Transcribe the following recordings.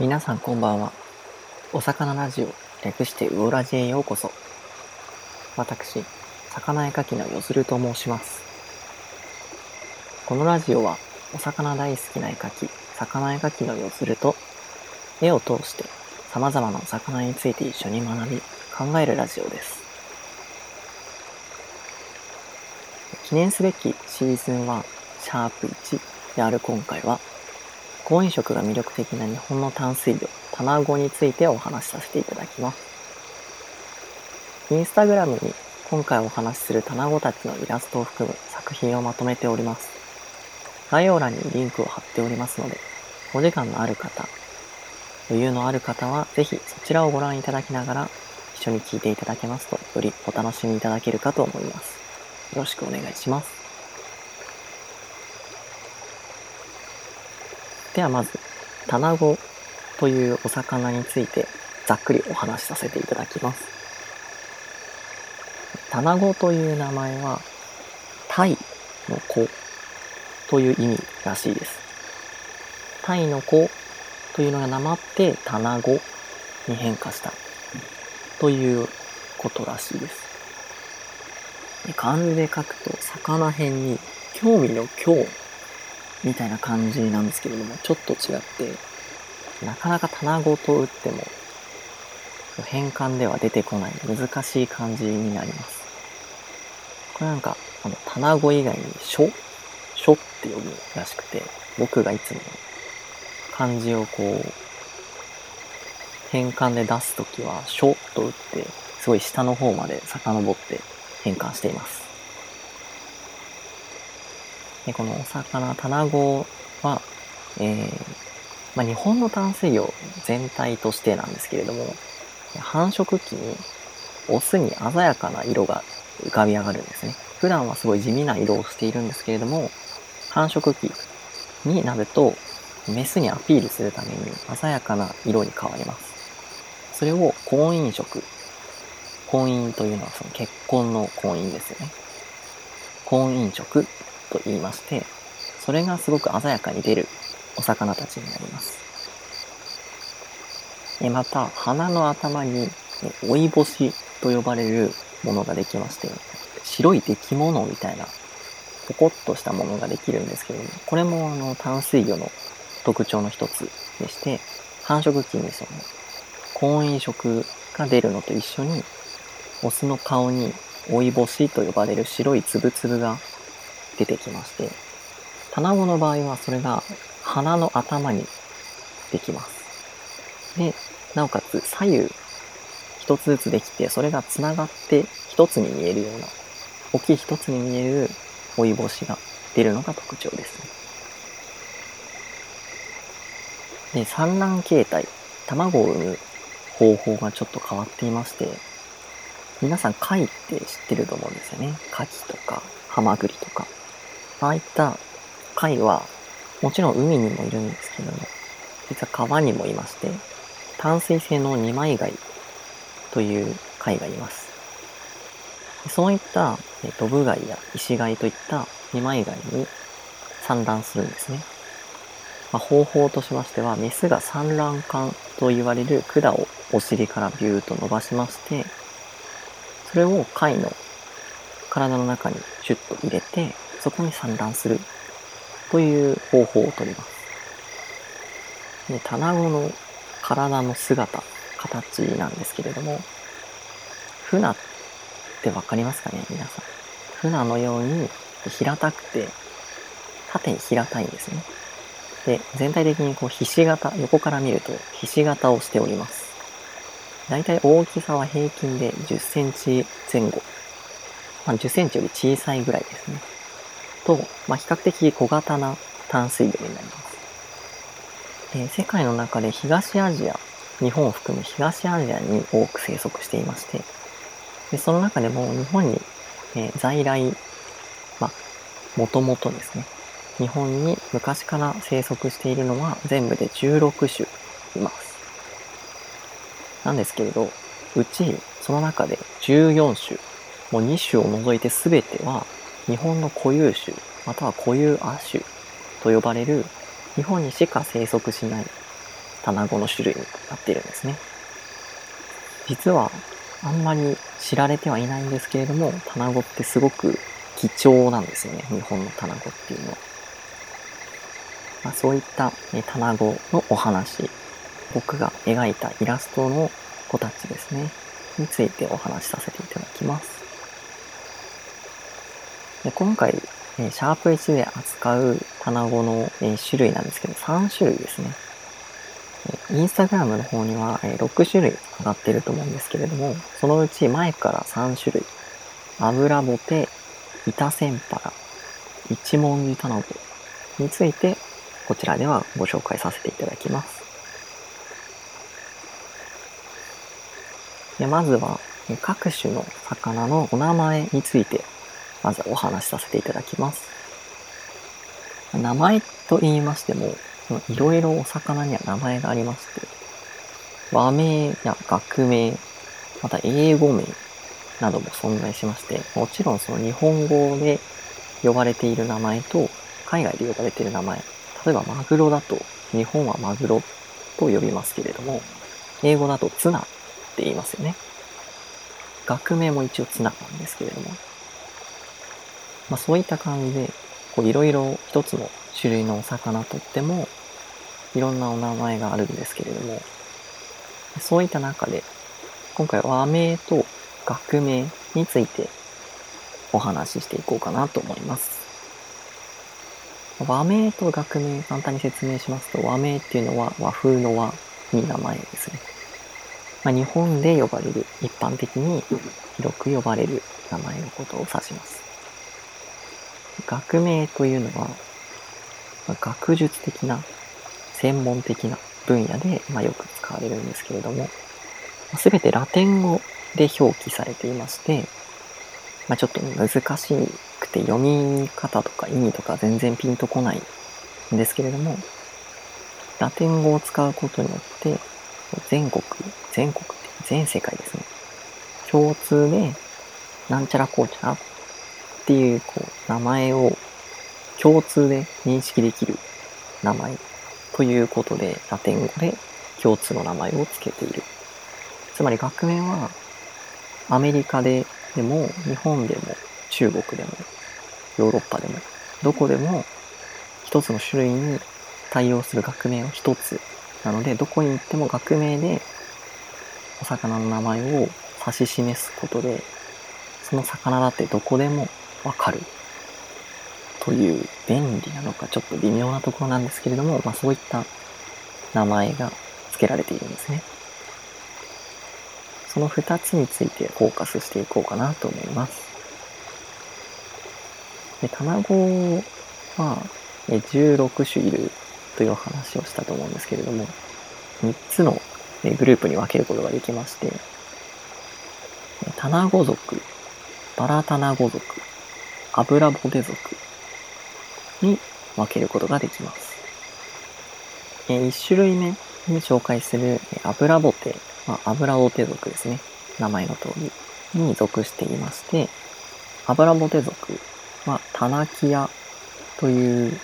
皆さんこんばんは。お魚ラジオ、略してウオラジへようこそ。私、魚絵描きのよずると申します。このラジオはお魚大好きな絵描き、魚絵描きのよずると絵を通して様々なお魚について一緒に学び考えるラジオです。記念すべきシーズン1シャープ1である今回は、好飲食が魅力的な日本の淡水魚、タナゴについてお話しさせていただきます。インスタグラムに今回お話しするタナゴたちのイラストを含む作品をまとめております。概要欄にリンクを貼っておりますので、お時間のある方、余裕のある方はぜひそちらをご覧いただきながら一緒に聞いていただけますと、よりお楽しみいただけるかと思います。よろしくお願いします。ではまず、タナゴというお魚についてざっくりお話しさせていただきます。タナゴという名前は、タイの子という意味らしいです。タイの子というのがなまってタナゴに変化したということらしいです。漢字で書くと、魚辺に興味の興みたいな感じなんですけれども、ちょっと違って、なかなかタナゴと打っても、変換では出てこない難しい漢字になります。これなんか、タナゴ以外に書って読むらしくて、僕がいつも漢字を変換で出すときは、書と打って、すごい下の方まで遡って変換しています。このお魚、タナゴは、日本の淡水魚全体としてなんですけれども、繁殖期にオスに鮮やかな色が浮かび上がるんですね。普段はすごい地味な色をしているんですけれども、繁殖期になるとメスにアピールするために鮮やかな色に変わります。それを婚姻色、婚姻というのはその結婚の婚姻ですよね。婚姻色と言いまして、それがすごく鮮やかに出るお魚たちになります。また、花の頭に追い星と呼ばれるものができまして、白い出来物みたいなポコッとしたものができるんですけれども、これも淡水魚の特徴の一つでして、繁殖期にその婚姻色が出るのと一緒に、オスの顔に追い星と呼ばれる白いつぶつぶが出てきまして、タナゴの場合はそれが鼻の頭にできます。でなおかつ左右一つずつできて、それがつながって一つに見えるような、大きい一つに見える追い星が出るのが特徴ですね。で、産卵形態、卵を産む方法がちょっと変わっていまして、皆さん貝って知ってると思うんですよね。カキとかハマグリとか、ああいった貝はもちろん海にもいるんですけども、実は川にもいまして、淡水性の二枚貝という貝がいます。そういったドブ貝やイシ貝といった二枚貝に産卵するんですね。方法としましては、メスが産卵管といわれる管をお尻からビューッと伸ばしまして、それを貝の体の中にシュッと入れて、そこに産卵するという方法をとります。で、タナゴの体の姿、形なんですけれども、フナってわかりますかね、皆さん。フナのように平たくて、縦に平たいんですね。で、全体的にひし形、横から見るとひし形をしております。だいたい大きさは平均で10センチ前後、10センチより小さいぐらいですね。と、比較的小型な淡水魚になります。世界の中で東アジア、日本を含む東アジアに多く生息していまして、でその中でも日本に、在来、もともとですね、日本に昔から生息しているのは全部で16種います。なんですけれど、うちその中で14種、もう2種を除いて全ては日本の固有種、または固有亜種と呼ばれる、日本にしか生息しない卵の種類になっているんですね。実はあんまり知られてはいないんですけれども、卵ってすごく貴重なんですよね、日本の卵っていうのは。そういった卵のお話、僕が描いたイラストの子たちですね、についてお話しさせていただきます。で今回、シャープ1で扱う卵の種類なんですけど、3種類ですね。インスタグラムの方には6種類上がっていると思うんですけれども、そのうち前から3種類、油ぼて、板せんぱら、一文字卵について、こちらではご紹介させていただきます。でまずは各種の魚のお名前について、まずお話しさせていただきます。名前と言いましても、いろいろお魚には名前がありまして、和名や学名、また英語名なども存在しまして、もちろんその日本語で呼ばれている名前と、海外で呼ばれている名前、例えばマグロだと、日本はマグロと呼びますけれども、英語だとツナって言いますよね。学名も一応ツナなんですけれども、そういった感じで、いろいろ一つの種類のお魚とっても、いろんなお名前があるんですけれども、そういった中で、今回和名と学名についてお話ししていこうかなと思います。和名と学名、簡単に説明しますと、和名っていうのは和風の和に名前ですね。日本で呼ばれる、一般的に広く呼ばれる名前のことを指します。学名というのは、学術的な、専門的な分野で、よく使われるんですけれども、すべてラテン語で表記されていまして、ちょっと難しくて読み方とか意味とか全然ピンとこないんですけれども、ラテン語を使うことによって、全世界ですね、共通で、なんちゃらこうちゃらっていう、名前を共通で認識できる名前ということで、ラテン語で共通の名前をつけている。つまり学名はアメリカでも日本でも中国でもヨーロッパでもどこでも一つの種類に対応する学名は一つなので、どこに行っても学名でお魚の名前を指し示すことで、その魚だってどこでもわかるという便利なのかちょっと微妙なところなんですけれども、そういった名前が付けられているんですね。その2つについてフォーカスしていこうかなと思います。で卵は16種いるというお話をしたと思うんですけれども、3つのグループに分けることができまして、卵属、バラ卵属、油ぼて属に分けることができます。1種類目に紹介する油ぼて、油ぼて属ですね。名前の通りに属していまして、油ぼて属はタナキヤという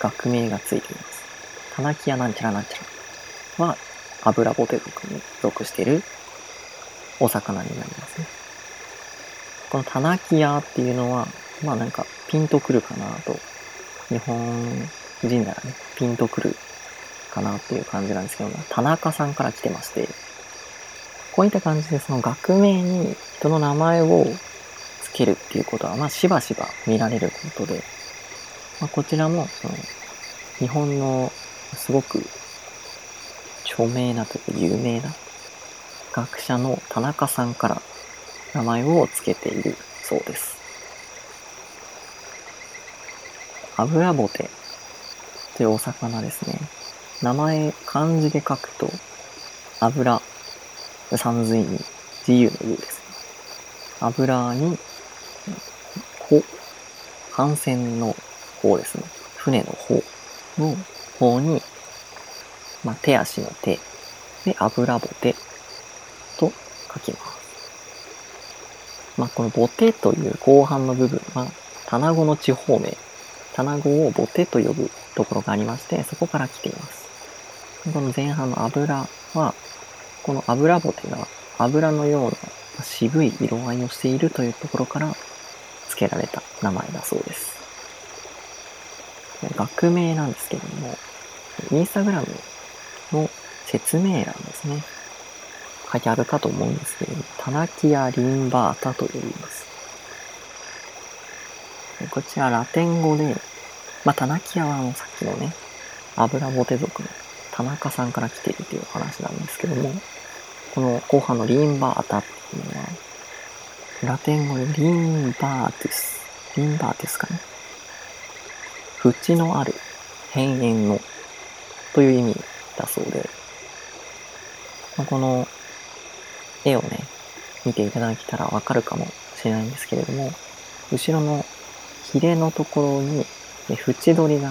学名がついています。タナキヤなんちゃらなんちゃらは油ぼて属に属しているお魚になりますね。このタナキヤっていうのは、ピンとくるかなと、日本人ならね、ピンとくるかなっていう感じなんですけども、田中さんから来てまして、こういった感じでその学名に人の名前をつけるっていうことは、しばしば見られることで、こちらもその日本のすごく著名なというか有名な学者の田中さんから名前をつけているそうです。油ぼてというお魚ですね。名前漢字で書くと油、三髄に自由の由ですね。油に帆、帆船の帆ですね。船の帆の帆に、手足の手で油ぼてと書きます。このぼてという後半の部分は、卵の地方名、卵をぼてと呼ぶところがありまして、そこから来ています。この前半の油は、この油ぼてが油のような渋い色合いをしているというところから付けられた名前だそうです。学名なんですけども、インスタグラムの説明欄ですね。書いてあるかと思うんですけれども、タナキア・リンバータと呼びます。こちらラテン語で、タナキアはさっきのね、油ぼて族の田中さんから来ているという話なんですけども、この後半のリンバータっていうのは、ラテン語でリンバーティスかね。縁のある、変縁のという意味だそうで、この絵をね、見ていただけたらわかるかもしれないんですけれども、後ろのヒレのところに縁取りが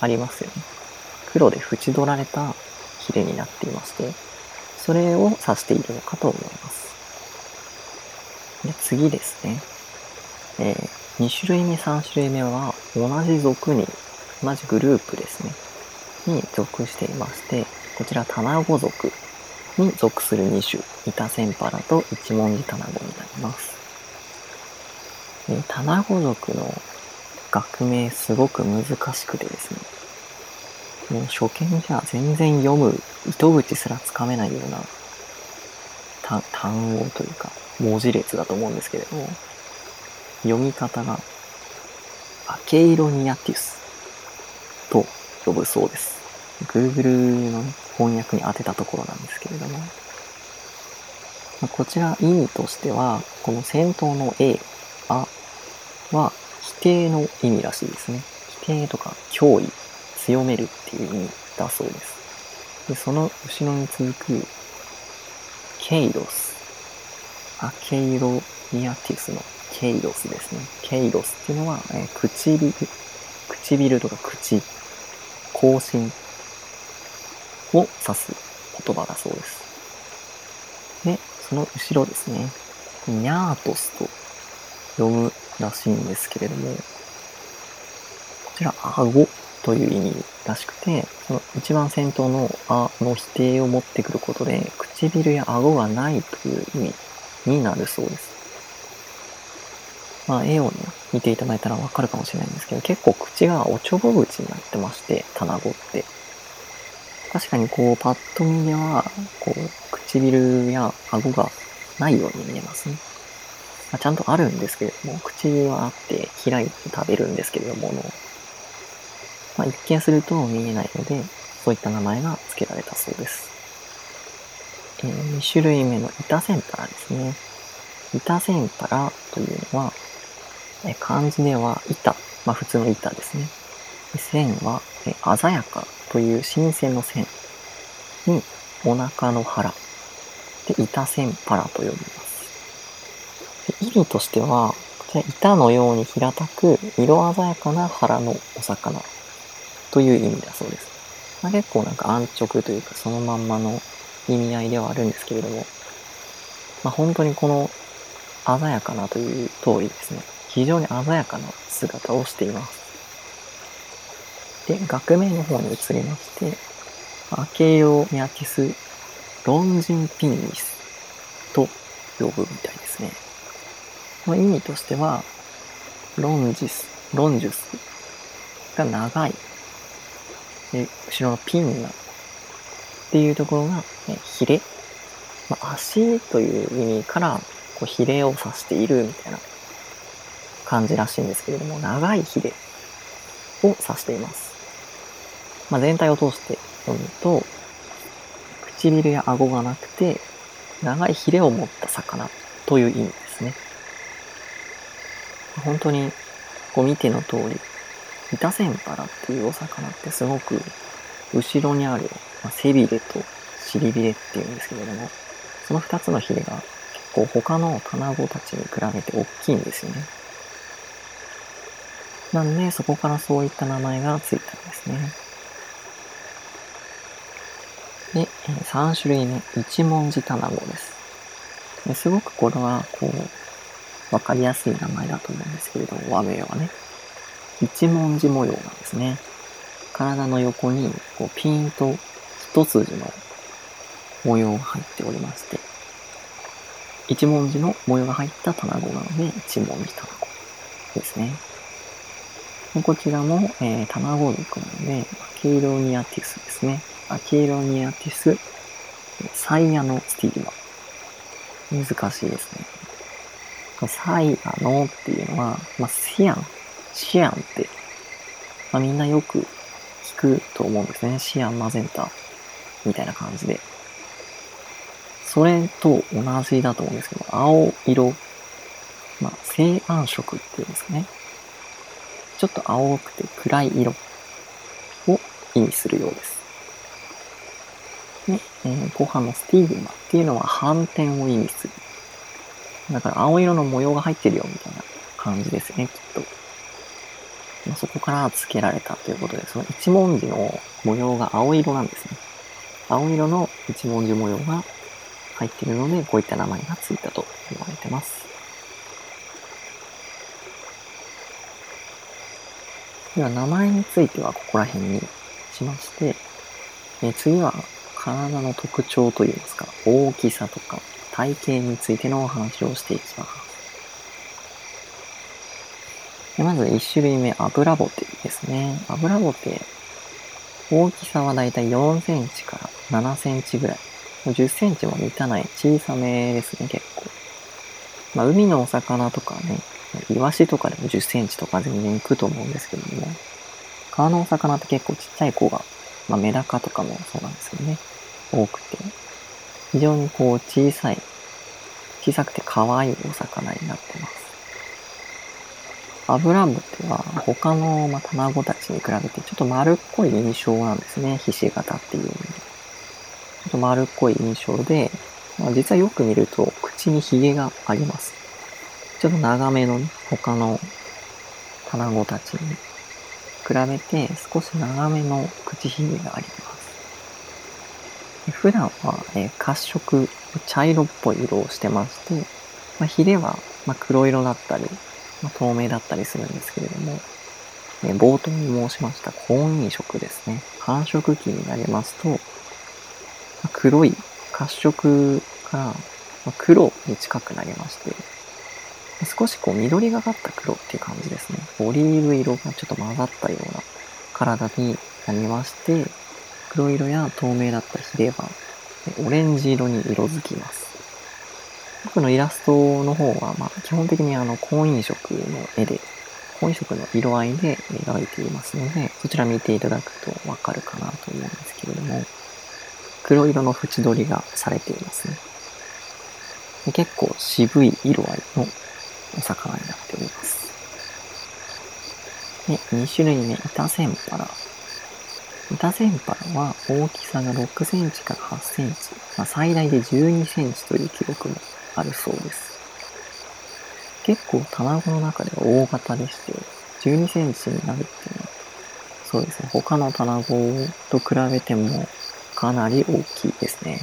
ありますよね。黒で縁取られたヒレになっていまして、それを指しているのかと思います。で次ですね、2種類目、3種類目は同じグループですね、に属していまして、こちらタナゴ属に属する2種、イタセンパラと一文字タナゴになります。タナゴ属の学名すごく難しくてですね、もう初見じゃ全然読む糸口すらつかめないような単語というか文字列だと思うんですけれども、読み方がアケイロニアティスと呼ぶそうです。 Google の翻訳に当てたところなんですけれども、こちら意味としては、この先頭の A、あは否定の意味らしいですね。否定とか脅威、強めるっていう意味だそうです。でその後ろに続くケイロス、アケイロニアティスのケイロスですね。ケイロスっていうのは、唇とか口、口唇を指す言葉だそうです。で、その後ろですね、ニャートスと読むらしいんですけれども、こちら、顎という意味らしくて、その一番先頭のあの否定を持ってくることで、唇や顎がないという意味になるそうです。絵をね、見ていただいたらわかるかもしれないんですけど、結構口がおちょぼ口になってまして、タナゴって。確かにこう、パッと見では、こう、唇や顎がないように見えますね。ちゃんとあるんですけれども、口はあって開いて食べるんですけれども、一見すると見えないので、そういった名前が付けられたそうです。2種類目のイタセンパラですね。イタセンパラというのは、漢字では板、普通の板ですね。線は鮮やかという新鮮の線にお腹の腹でイタセンパラと呼びます。意味としては、こちら板のように平たく色鮮やかな腹のお魚という意味だそうです。結構安直というかそのまんまの意味合いではあるんですけれども、本当にこの鮮やかなという通りですね、非常に鮮やかな姿をしています。で、学名の方に移りまして、アケイロニアティス・ロンジンピンニスと呼ぶみたいですね。意味としては、ロンジュスが長い。で、後ろのピンナっていうところが、ヒレ。足という意味から、ヒレを指しているみたいな感じらしいんですけれども、長いヒレを指しています。全体を通して読むと、唇や顎がなくて長いヒレを持った魚という意味ですね。本当に見ての通り、イタセンパラっていうお魚ってすごく後ろにある背びれと尻びれっていうんですけれども、その2つのヒレが結構他のタナゴたちに比べて大きいんですよね。なんで、そこからそういった名前がついたんですね。で、3種類目、一文字卵です。すごくこれは、わかりやすい名前だと思うんですけれども、和名はね、一文字模様なんですね。体の横に、ピンとス一筋の模様が入っておりまして、一文字の模様が入った棚子なので一文字棚子ですね。でこちらも、棚子属なのでアケイロニアティスですね。アケイロニアティスサイアのスティグマ、難しいですね。サイアのっていうのは、シアンって、みんなよく聞くと思うんですね。シアンマゼンタみたいな感じで、それと同じだと思うんですけど、青色、青暗色っていうんですかね。ちょっと青くて暗い色を意味するようです。で、後半のスティグマっていうのは斑点を意味する。だから青色の模様が入ってるよみたいな感じですね、きっと。そこから付けられたということで、その一文字の模様が青色なんですね。青色の一文字模様が入っているので、こういった名前がついたと言われてます。では名前についてはここら辺にしまして、次は体の特徴といいますか、大きさとか、体型についてのお話をしていきます。でまず1種類目、アブラボテですね。アブラボテ、大きさはだいたい4センチから7センチぐらい。10センチも満たない小さめですね、結構。海のお魚とかね、イワシとかでも10センチとか全然いくと思うんですけども、川のお魚って結構ちっちゃい子が、メダカとかもそうなんですよね、多くて。非常にこう小さくて可愛いお魚になってます。アブラボテは他の卵たちに比べてちょっと丸っこい印象なんですね。ひし形っていうので。ちょっと丸っこい印象で、実はよく見ると口にヒゲがあります。ちょっと長めの、ね、他の卵たちに比べて少し長めの口ひげがあります。普段は、褐色、茶色っぽい色をしてまして、ヒレは、黒色だったり、透明だったりするんですけれども、冒頭に申しました婚姻色ですね。繁殖期になりますと、黒い褐色から、黒に近くなりまして、少しこう緑がかった黒っていう感じですね。オリーブ色がちょっと混ざったような体になりまして、黒色や透明だったヒレはオレンジ色に色づきます。僕のイラストの方は基本的に婚姻色の絵で、婚姻色の色合いで描いていますので、そちら見ていただくとわかるかなと思うんですけれども、黒色の縁取りがされていますね。で結構渋い色合いのお魚になっております。で2種類目、イタセンパラ。イタセンパラは大きさが6センチから8センチ、最大で12センチという記録もあるそうです。結構卵の中では大型でして、12センチになるっていうのは、そうですね、他の卵と比べてもかなり大きいですね。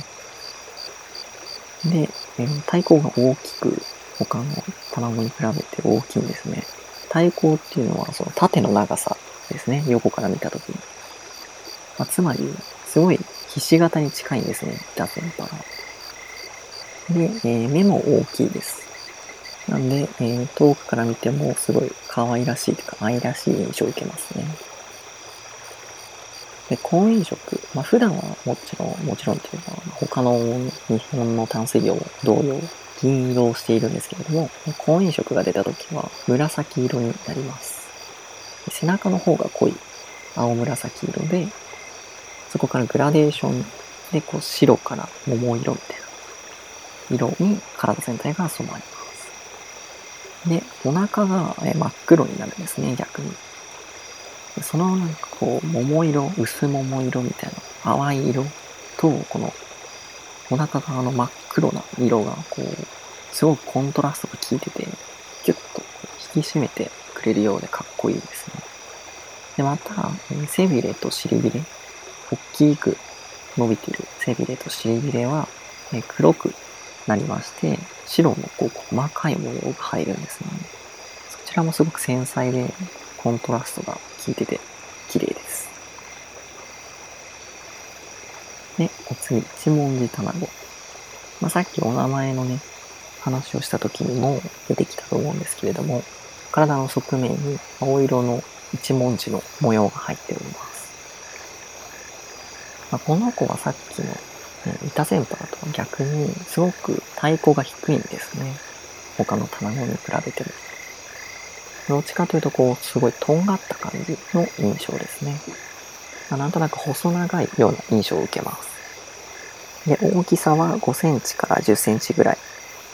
で、体高が大きく他の卵に比べて大きいんですね。体高っていうのはその縦の長さですね、横から見たときに。つまり、すごいひし形に近いんですね、イタセンパラ。で、目も大きいです。なんで、遠くから見てもすごい可愛らしいというか愛らしい印象を受けますね。で、婚姻色。普段はもちろんというか、他の日本の淡水魚も同様、銀色をしているんですけれども、婚姻色が出た時は紫色になります。背中の方が濃い青紫色で、そこからグラデーションでこう白から桃色みたいな色に体全体が染まります。で、お腹が真っ黒になるんですね、逆に。そのなんかこう桃色、薄桃色みたいな淡い色と、このお腹が真っ黒な色がこう、すごくコントラストが効いてて、ギュッと引き締めてくれるようでかっこいいですね。で、また、背びれと尻びれ。大きく伸びている背びれと尻びれは黒くなりまして、白のこう細かい模様が入るんですね。そちらもすごく繊細でコントラストが効いてて綺麗です。で、お次、一文字卵。さっきお名前のね、話をした時にも出てきたと思うんですけれども、体の側面に青色の一文字の模様が入っております。この子はさっきの板センパーとは逆にすごく太鼓が低いんですね。他の卵に比べても。どっちかというとすごいとんがった感じの印象ですね。なんとなく細長いような印象を受けます。で、大きさは5センチから10センチぐらい。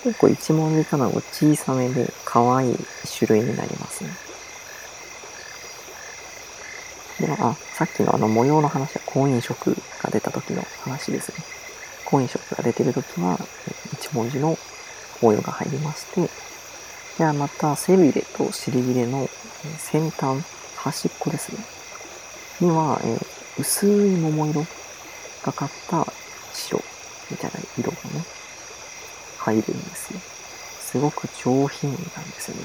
結構一文字卵小さめで可愛い種類になりますね。では、さっきの模様の話は婚姻色が出た時の話ですね。婚姻色が出てる時は一文字の模様が入りまして、ではまた背びれと尻びれの先端、端っこですね。には、薄い桃色がかった白みたいな色がね、入るんですよ。すごく上品なんですよね。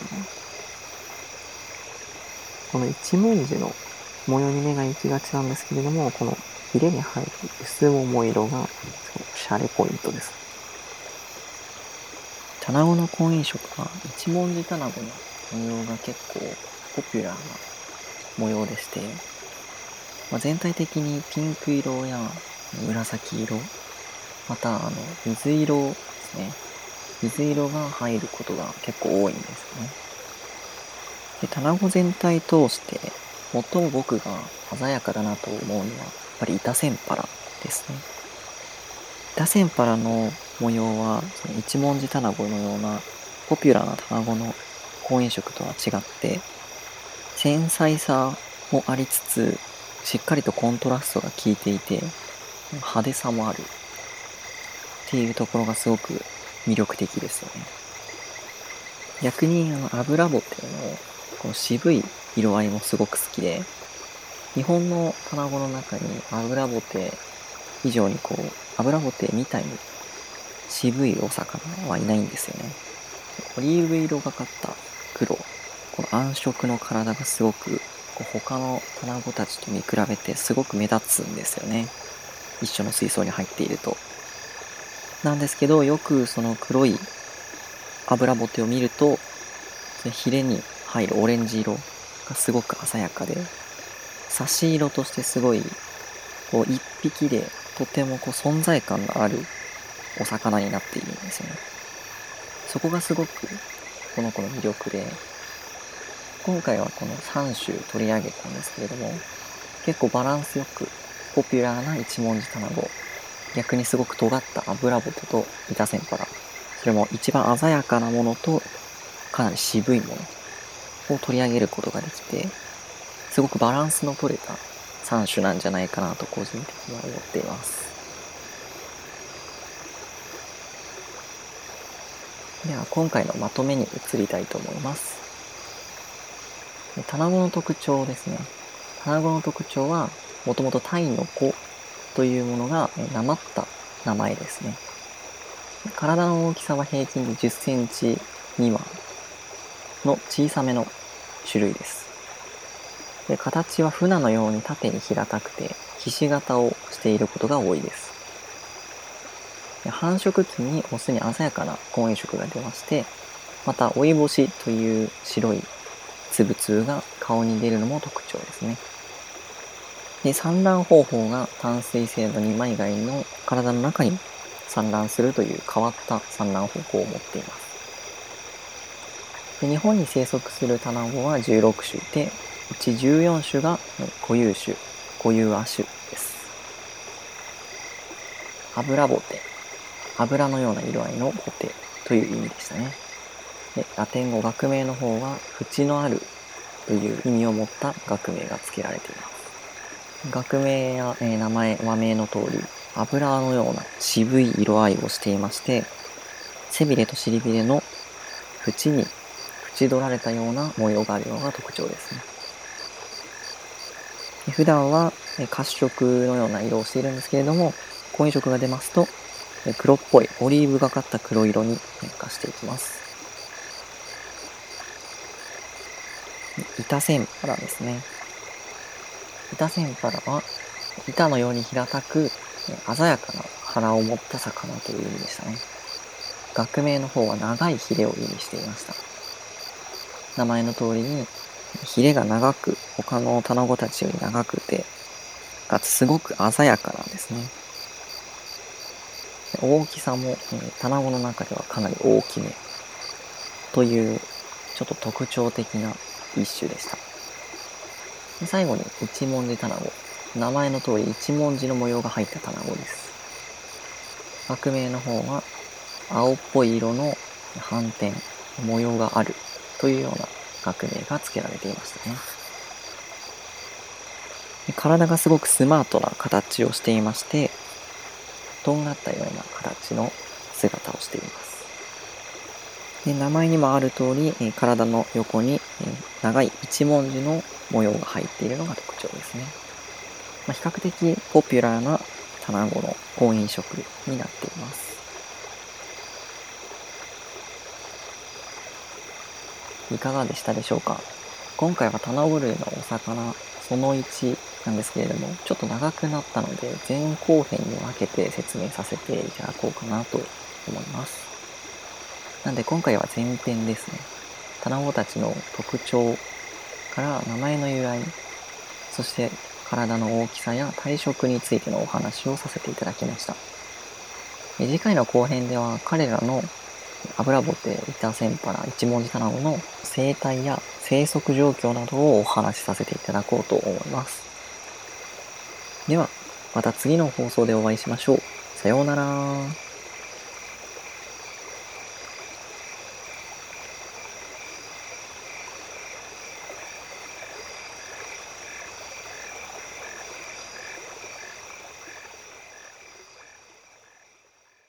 この一文字の模様に目が行きがちなんですけれども、このヒレに入る薄桃色がシャレポイントです。卵の婚姻色は一文字卵の模様が結構ポピュラーな模様でして、全体的にピンク色や紫色、また水色ですね。水色が入ることが結構多いんですね。で、卵全体通して最も僕が鮮やかだなと思うのはやっぱり板センパラですね。板センパラの模様はその一文字卵のようなポピュラーな卵の婚姻色とは違って、繊細さもありつつ、しっかりとコントラストが効いていて派手さもあるっていうところがすごく魅力的ですよね。逆に油ぼてのこの渋い色合いもすごく好きで、日本の卵の中に油ぼて以上に油ぼてみたいに渋いお魚はいないんですよね。オリーブ色がかった黒、この暗色の体がすごく他の卵たちと見比べてすごく目立つんですよね。一緒の水槽に入っていると。なんですけど、よくその黒い油ぼてを見ると、ヒレに入るオレンジ色がすごく鮮やかで、差し色としてすごい一匹でとても存在感があるお魚になっているんですよね。そこがすごくこの子の魅力で、今回はこの3種取り上げたんですけれども、結構バランスよくポピュラーな一文字卵、逆にすごく尖った油ぼてと板センパラ、それも一番鮮やかなものとかなり渋いものを取り上げることができて、すごくバランスの取れた3種なんじゃないかなと個人的には思っています。では今回のまとめに移りたいと思います。卵の特徴ですね。卵の特徴はもともとタイの子というものがなまった名前ですね。体の大きさは平均で10センチ未満の小さめの種類です。で、形は船のように縦に平たくてひし形をしていることが多いです。で、繁殖期にオスに鮮やかな婚姻色が出まして、また追い星という白い粒々が顔に出るのも特徴ですね。で、産卵方法が淡水性の二枚貝の体の中に産卵するという変わった産卵方法を持っています。で、日本に生息する卵は16種で、うち14種が固有種、固有亜種です。油ぼて、油のような色合いのぼてという意味でしたね。で、ラテン語、学名の方は縁のあるという意味を持った学名が付けられています。学名や、名前、和名の通り油のような渋い色合いをしていまして、背びれと尻びれの縁に縁取られたような模様があるのが特徴ですね。で、普段は褐色のような色をしているんですけれども、婚姻色が出ますと黒っぽいオリーブがかった黒色に変化していきます。板センパラですね。板センパラは板のように平たく鮮やかな鼻を持った魚という意味でしたね。学名の方は長いヒレを意味していました。名前の通りにヒレが長く、他のタナゴたちより長くて、かつすごく鮮やかなんですね。大きさもタナゴの中ではかなり大きめというちょっと特徴的な一種でした。で、最後に一文字タナゴ。名前の通り一文字の模様が入ったタナゴです。学名の方は青っぽい色の斑点、模様があるというような学名が付けられていましたね。で、体がすごくスマートな形をしていまして、とんがったような形の姿をしています。で、名前にもある通り、体の横に長い一文字の模様が入っているのが特徴ですね。比較的ポピュラーなタナゴの好印色になっています。いかがでしたでしょうか。今回はタナゴ類のお魚その1なんですけれども、ちょっと長くなったので前後編に分けて説明させていただこうかなと思います。なので今回は前編ですね。タナゴたちの特徴から名前の由来、そして体の大きさや体色についてのお話をさせていただきました。次回の後編では彼らのアブラボテ、イタセンパラ、一文字タナゴの生態や生息状況などをお話しさせていただこうと思います。ではまた次の放送でお会いしましょう。さようなら。